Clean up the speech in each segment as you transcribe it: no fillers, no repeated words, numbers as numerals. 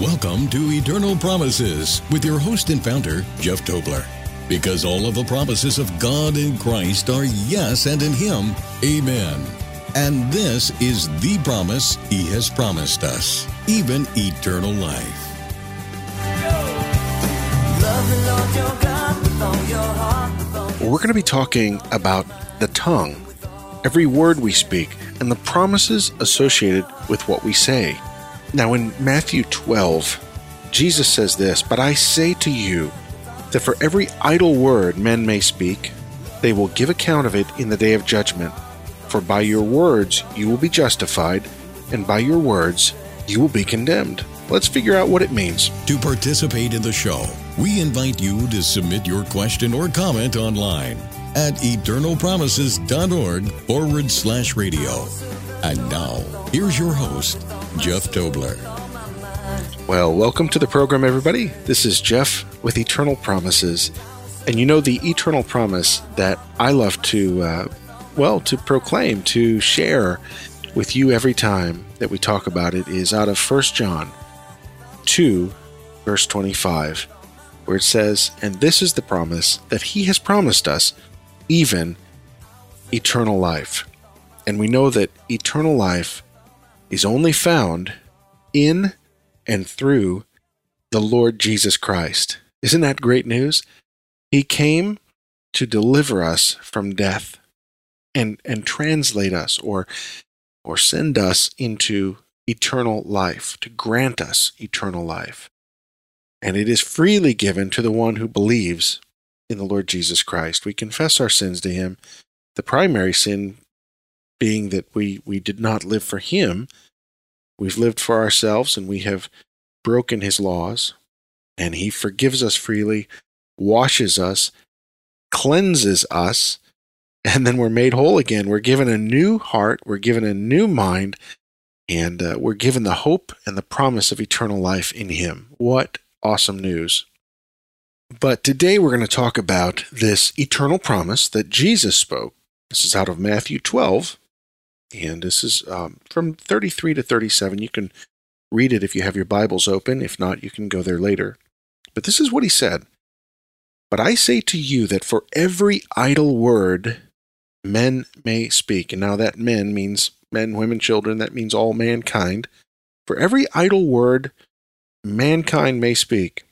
Welcome to Eternal Promises with your host and founder, Jeff Tobler. Because all of the promises of God in Christ are yes, and in Him, amen. And this is the promise He has promised us, even eternal life. We're going to be talking about the tongue, every word we speak, and the promises associated with what we say. Now in Matthew 12, Jesus says this, "But I say to you that for every idle word men may speak, they will give account of it in the day of judgment. For by your words you will be justified, and by your words you will be condemned." Let's figure out what it means. To participate in the show, we invite you to submit your question or comment online at eternalpromises.org/radio. And now, here's your host, Jeff Tobler. Well, welcome to the program, everybody. This is Jeff with Eternal Promises. And you know the eternal promise that I love to proclaim, to share with you every time that we talk about it is out of 1 John 2, verse 25, where it says, "And this is the promise that He has promised us, even eternal life." And we know that eternal life is only found in and through the Lord Jesus Christ. Isn't that great news? He came to deliver us from death and translate us or send us into eternal life, to grant us eternal life. And it is freely given to the one who believes in the Lord Jesus Christ. We confess our sins to Him. The primary sin being that we did not live for Him, we've lived for ourselves, and we have broken His laws, and He forgives us freely, washes us, cleanses us, and then we're made whole again. We're given a new heart, we're given a new mind, and we're given the hope and the promise of eternal life in Him. What awesome news. But today we're going to talk about this eternal promise that Jesus spoke. This is out of Matthew 12. And this is from 33 to 37. You can read it if you have your Bibles open. If not, you can go there later. But this is what He said. "But I say to you that for every idle word men may speak." And now that men means men, women, children. That means all mankind. "For every idle word mankind may speak,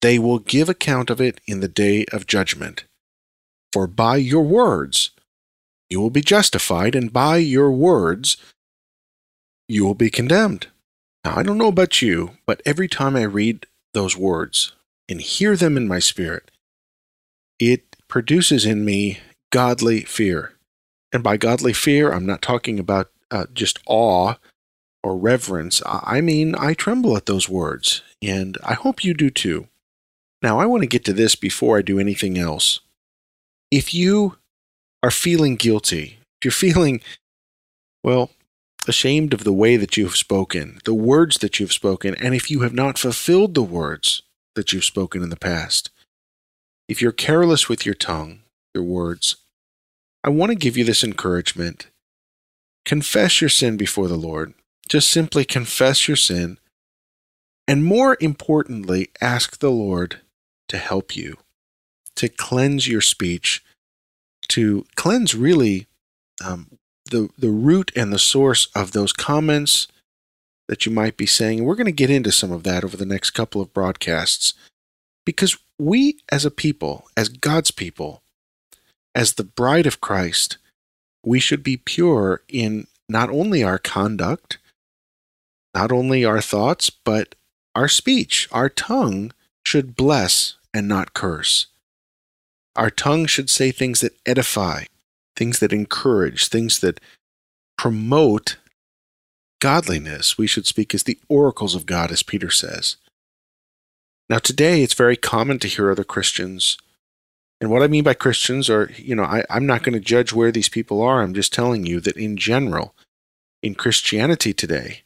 they will give account of it in the day of judgment. For by your words you will be justified, and by your words you will be condemned." Now, I don't know about you, but every time I read those words and hear them in my spirit, it produces in me godly fear. And by godly fear, I'm not talking about just awe or reverence. I mean, I tremble at those words, and I hope you do too. Now, I want to get to this before I do anything else. If you are feeling guilty, if you're feeling, ashamed of the way that you've spoken, the words that you've spoken, and if you have not fulfilled the words that you've spoken in the past, if you're careless with your tongue, your words, I want to give you this encouragement. Confess your sin before the Lord. Just simply confess your sin, and more importantly, ask the Lord to help you, to cleanse your speech, to cleanse really the root and the source of those comments that you might be saying. And we're going to get into some of that over the next couple of broadcasts, because we as a people, as God's people, as the bride of Christ, we should be pure in not only our conduct, not only our thoughts, but our speech. Our tongue should bless and not curse. Our tongue should say things that edify, things that encourage, things that promote godliness. We should speak as the oracles of God, as Peter says. Now today, it's very common to hear other Christians. And what I mean by Christians are, I'm not going to judge where these people are. I'm just telling you that in general, in Christianity today,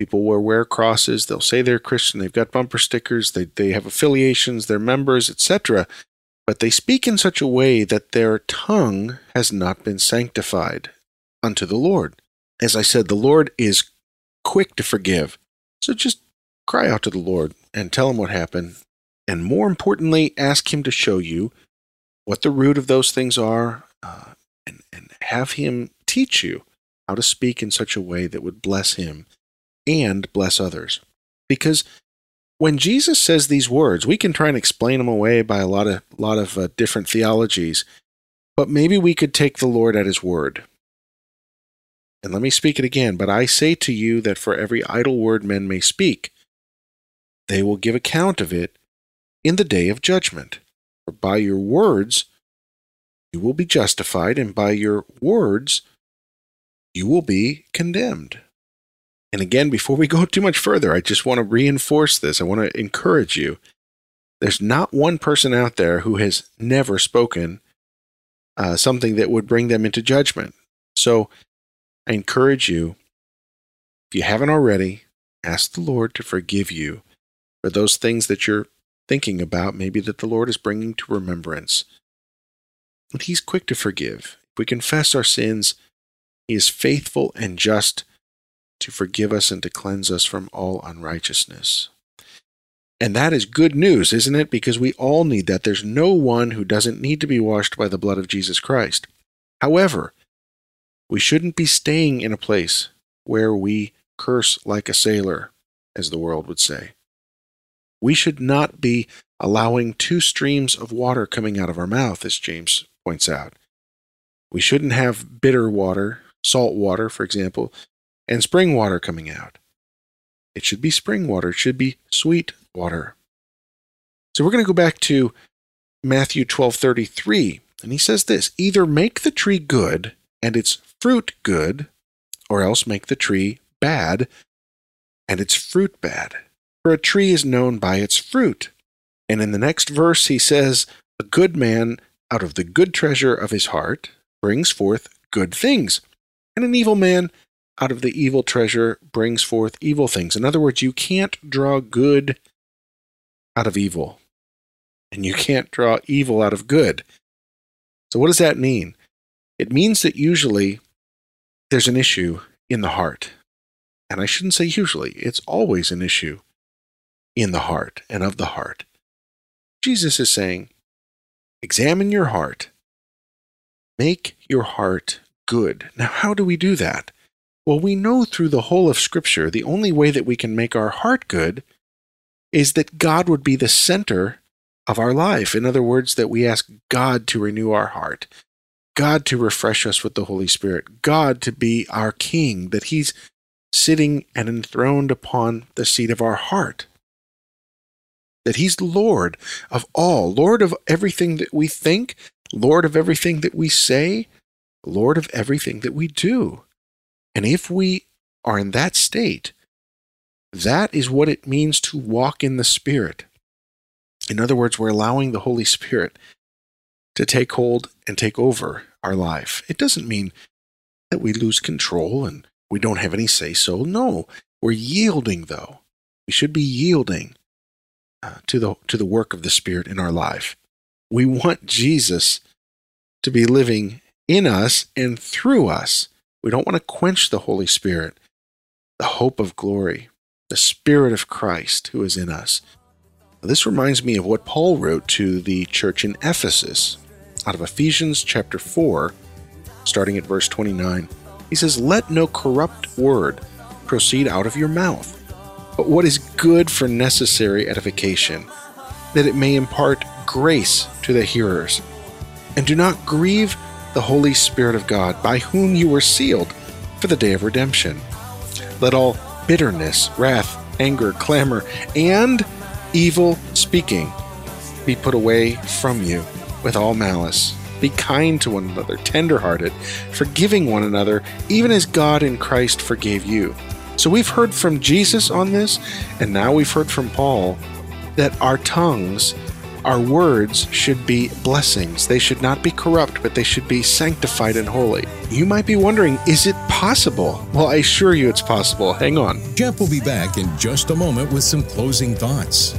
people will wear crosses, they'll say they're Christian, they've got bumper stickers, they have affiliations, they're members, etc., but they speak in such a way that their tongue has not been sanctified unto the Lord. As I said, the Lord is quick to forgive So just cry out to the Lord and tell him what happened. And more importantly, ask him to show you what the root of those things are, and have him teach you how to speak in such a way that would bless him and bless others. Because when Jesus says these words, we can try and explain them away by a lot of different theologies, but maybe we could take the Lord at his word. And let me speak it again, but I say to you that for every idle word men may speak, they will give account of it in the day of judgment. For by your words you will be justified, and by your words you will be condemned. And again, before we go too much further, I just want to reinforce this. I want to encourage you. There's not one person out there who has never spoken something that would bring them into judgment. So I encourage you, if you haven't already, ask the Lord to forgive you for those things that you're thinking about, maybe that the Lord is bringing to remembrance. And he's quick to forgive. If we confess our sins, he is faithful and just to forgive us and to cleanse us from all unrighteousness. And that is good news, isn't it? Because we all need that. There's no one who doesn't need to be washed by the blood of Jesus Christ. However, we shouldn't be staying in a place where we curse like a sailor, as the world would say. We should not be allowing two streams of water coming out of our mouth, as James points out. We shouldn't have bitter water, salt water, for example, and spring water coming out. It should be spring water. It should be sweet water. So we're going to go back to Matthew 12:33, and he says this: either make the tree good and its fruit good, or else make the tree bad and its fruit bad. For a tree is known by its fruit. And in the next verse he says, a good man out of the good treasure of his heart brings forth good things, and an evil man out of the evil treasure brings forth evil things. In other words, you can't draw good out of evil, and you can't draw evil out of good. So what does that mean? It means that usually there's an issue in the heart. And I shouldn't say usually, it's always an issue in the heart and of the heart. Jesus is saying, examine your heart. Make your heart good. Now, how do we do that? Well, we know through the whole of Scripture, the only way that we can make our heart good is that God would be the center of our life. In other words, that we ask God to renew our heart, God to refresh us with the Holy Spirit, God to be our King, that he's sitting and enthroned upon the seat of our heart, that he's Lord of all, Lord of everything that we think, Lord of everything that we say, Lord of everything that we do. And if we are in that state, that is what it means to walk in the Spirit. In other words, we're allowing the Holy Spirit to take hold and take over our life. It doesn't mean that we lose control and we don't have any say-so. No, we're yielding, though. We should be yielding to the work of the Spirit in our life. We want Jesus to be living in us and through us. We don't want to quench the Holy Spirit, the hope of glory, the Spirit of Christ who is in us. Now, this reminds me of what Paul wrote to the church in Ephesus out of Ephesians chapter 4, starting at verse 29. He says, let no corrupt word proceed out of your mouth, but what is good for necessary edification, that it may impart grace to the hearers. And do not grieve the Holy Spirit of God, by whom you were sealed for the day of redemption. Let all bitterness, wrath, anger, clamor, and evil speaking be put away from you with all malice. Be kind to one another, tenderhearted, forgiving one another, even as God in Christ forgave you. So we've heard from Jesus on this, and now we've heard from Paul that our tongues, our words, should be blessings. They should not be corrupt, but they should be sanctified and holy. You might be wondering, is it possible? Well, I assure you it's possible. Hang on. Jeff will be back in just a moment with some closing thoughts.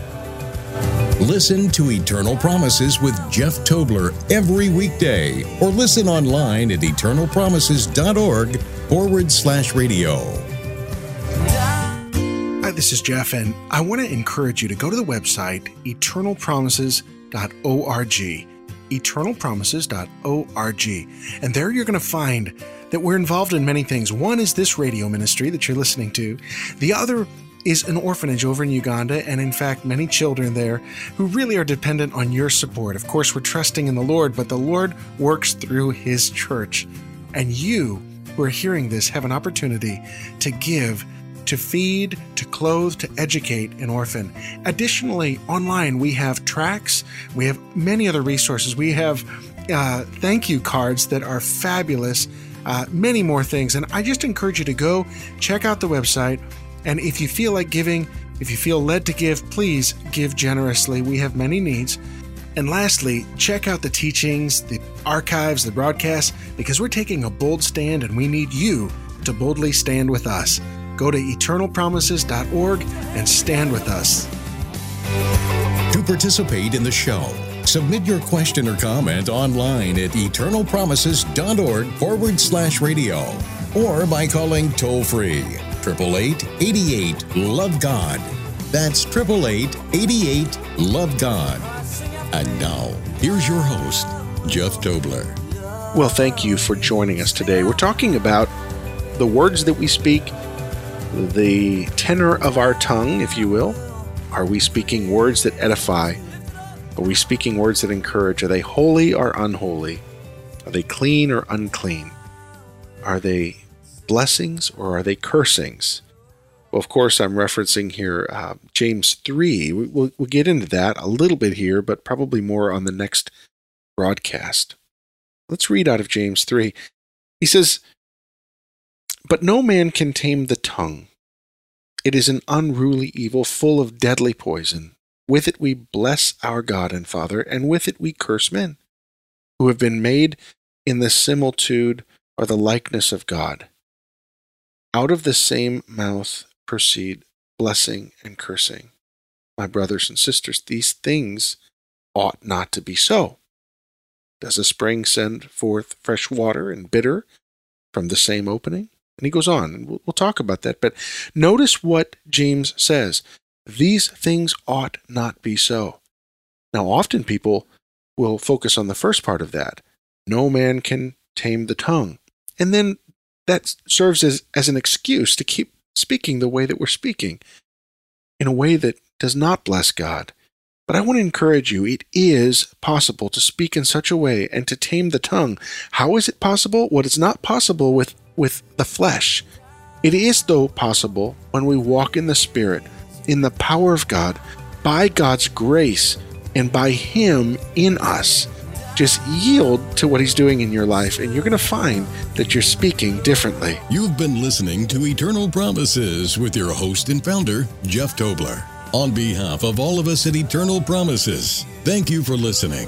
Listen to Eternal Promises with Jeff Tobler every weekday, or listen online at eternalpromises.org/radio. This is Jeff, and I want to encourage you to go to the website eternalpromises.org, eternalpromises.org. And there you're going to find that we're involved in many things. One is this radio ministry that you're listening to. The other is an orphanage over in Uganda, and in fact, many children there who really are dependent on your support. Of course, we're trusting in the Lord, but the Lord works through His church. And you who are hearing this have an opportunity to give, to feed, to clothe, to educate an orphan. Additionally, online we have tracts, we have many other resources, we have thank you cards that are fabulous, many more things. And I just encourage you to go check out the website. And if you feel like giving, if you feel led to give, please give generously. We have many needs. And lastly, check out the teachings, the archives, the broadcasts, because we're taking a bold stand and we need you to boldly stand with us. Go to eternalpromises.org and stand with us. To participate in the show, submit your question or comment online at eternalpromises.org/radio or by calling toll-free 888-88-LOVE-GOD. That's 888-88-LOVE-GOD. And now, here's your host, Jeff Tobler. Well, thank you for joining us today. We're talking about the words that we speak, the tenor of our tongue, if you will. Are we speaking words that edify? Are we speaking words that encourage? Are they holy or unholy? Are they clean or unclean? Are they blessings or are they cursings? Well, of course, I'm referencing here James 3. We'll get into that a little bit here, but probably more on the next broadcast. Let's read out of James 3. He says, "But no man can tame the tongue. It is an unruly evil, full of deadly poison. With it we bless our God and Father, and with it we curse men, who have been made in the similitude or the likeness of God. Out of the same mouth proceed blessing and cursing. My brothers and sisters, these things ought not to be so. Does a spring send forth fresh water and bitter from the same opening?" And he goes on, and we'll talk about that. But notice what James says. These things ought not be so. Now, often people will focus on the first part of that. No man can tame the tongue. And then that serves as an excuse to keep speaking the way that we're speaking, in a way that does not bless God. But I want to encourage you, it is possible to speak in such a way and to tame the tongue. How is it possible? Well, it's not possible with the flesh. It is, though, possible when we walk in the Spirit, in the power of God, by God's grace, and by Him in us. Just yield to what He's doing in your life, and you're going to find that you're speaking differently. You've been listening to Eternal Promises with your host and founder, Jeff Tobler. On behalf of all of us at Eternal Promises, thank you for listening.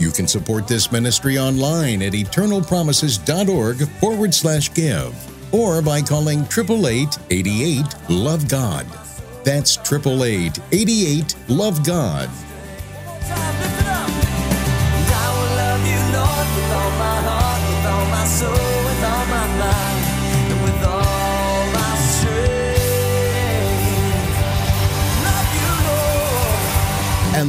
You can support this ministry online at eternalpromises.org/give or by calling 888-88-LOVE-GOD. That's 888-88-LOVE-GOD. So with all my mind and with all my strength, love you, Lord. And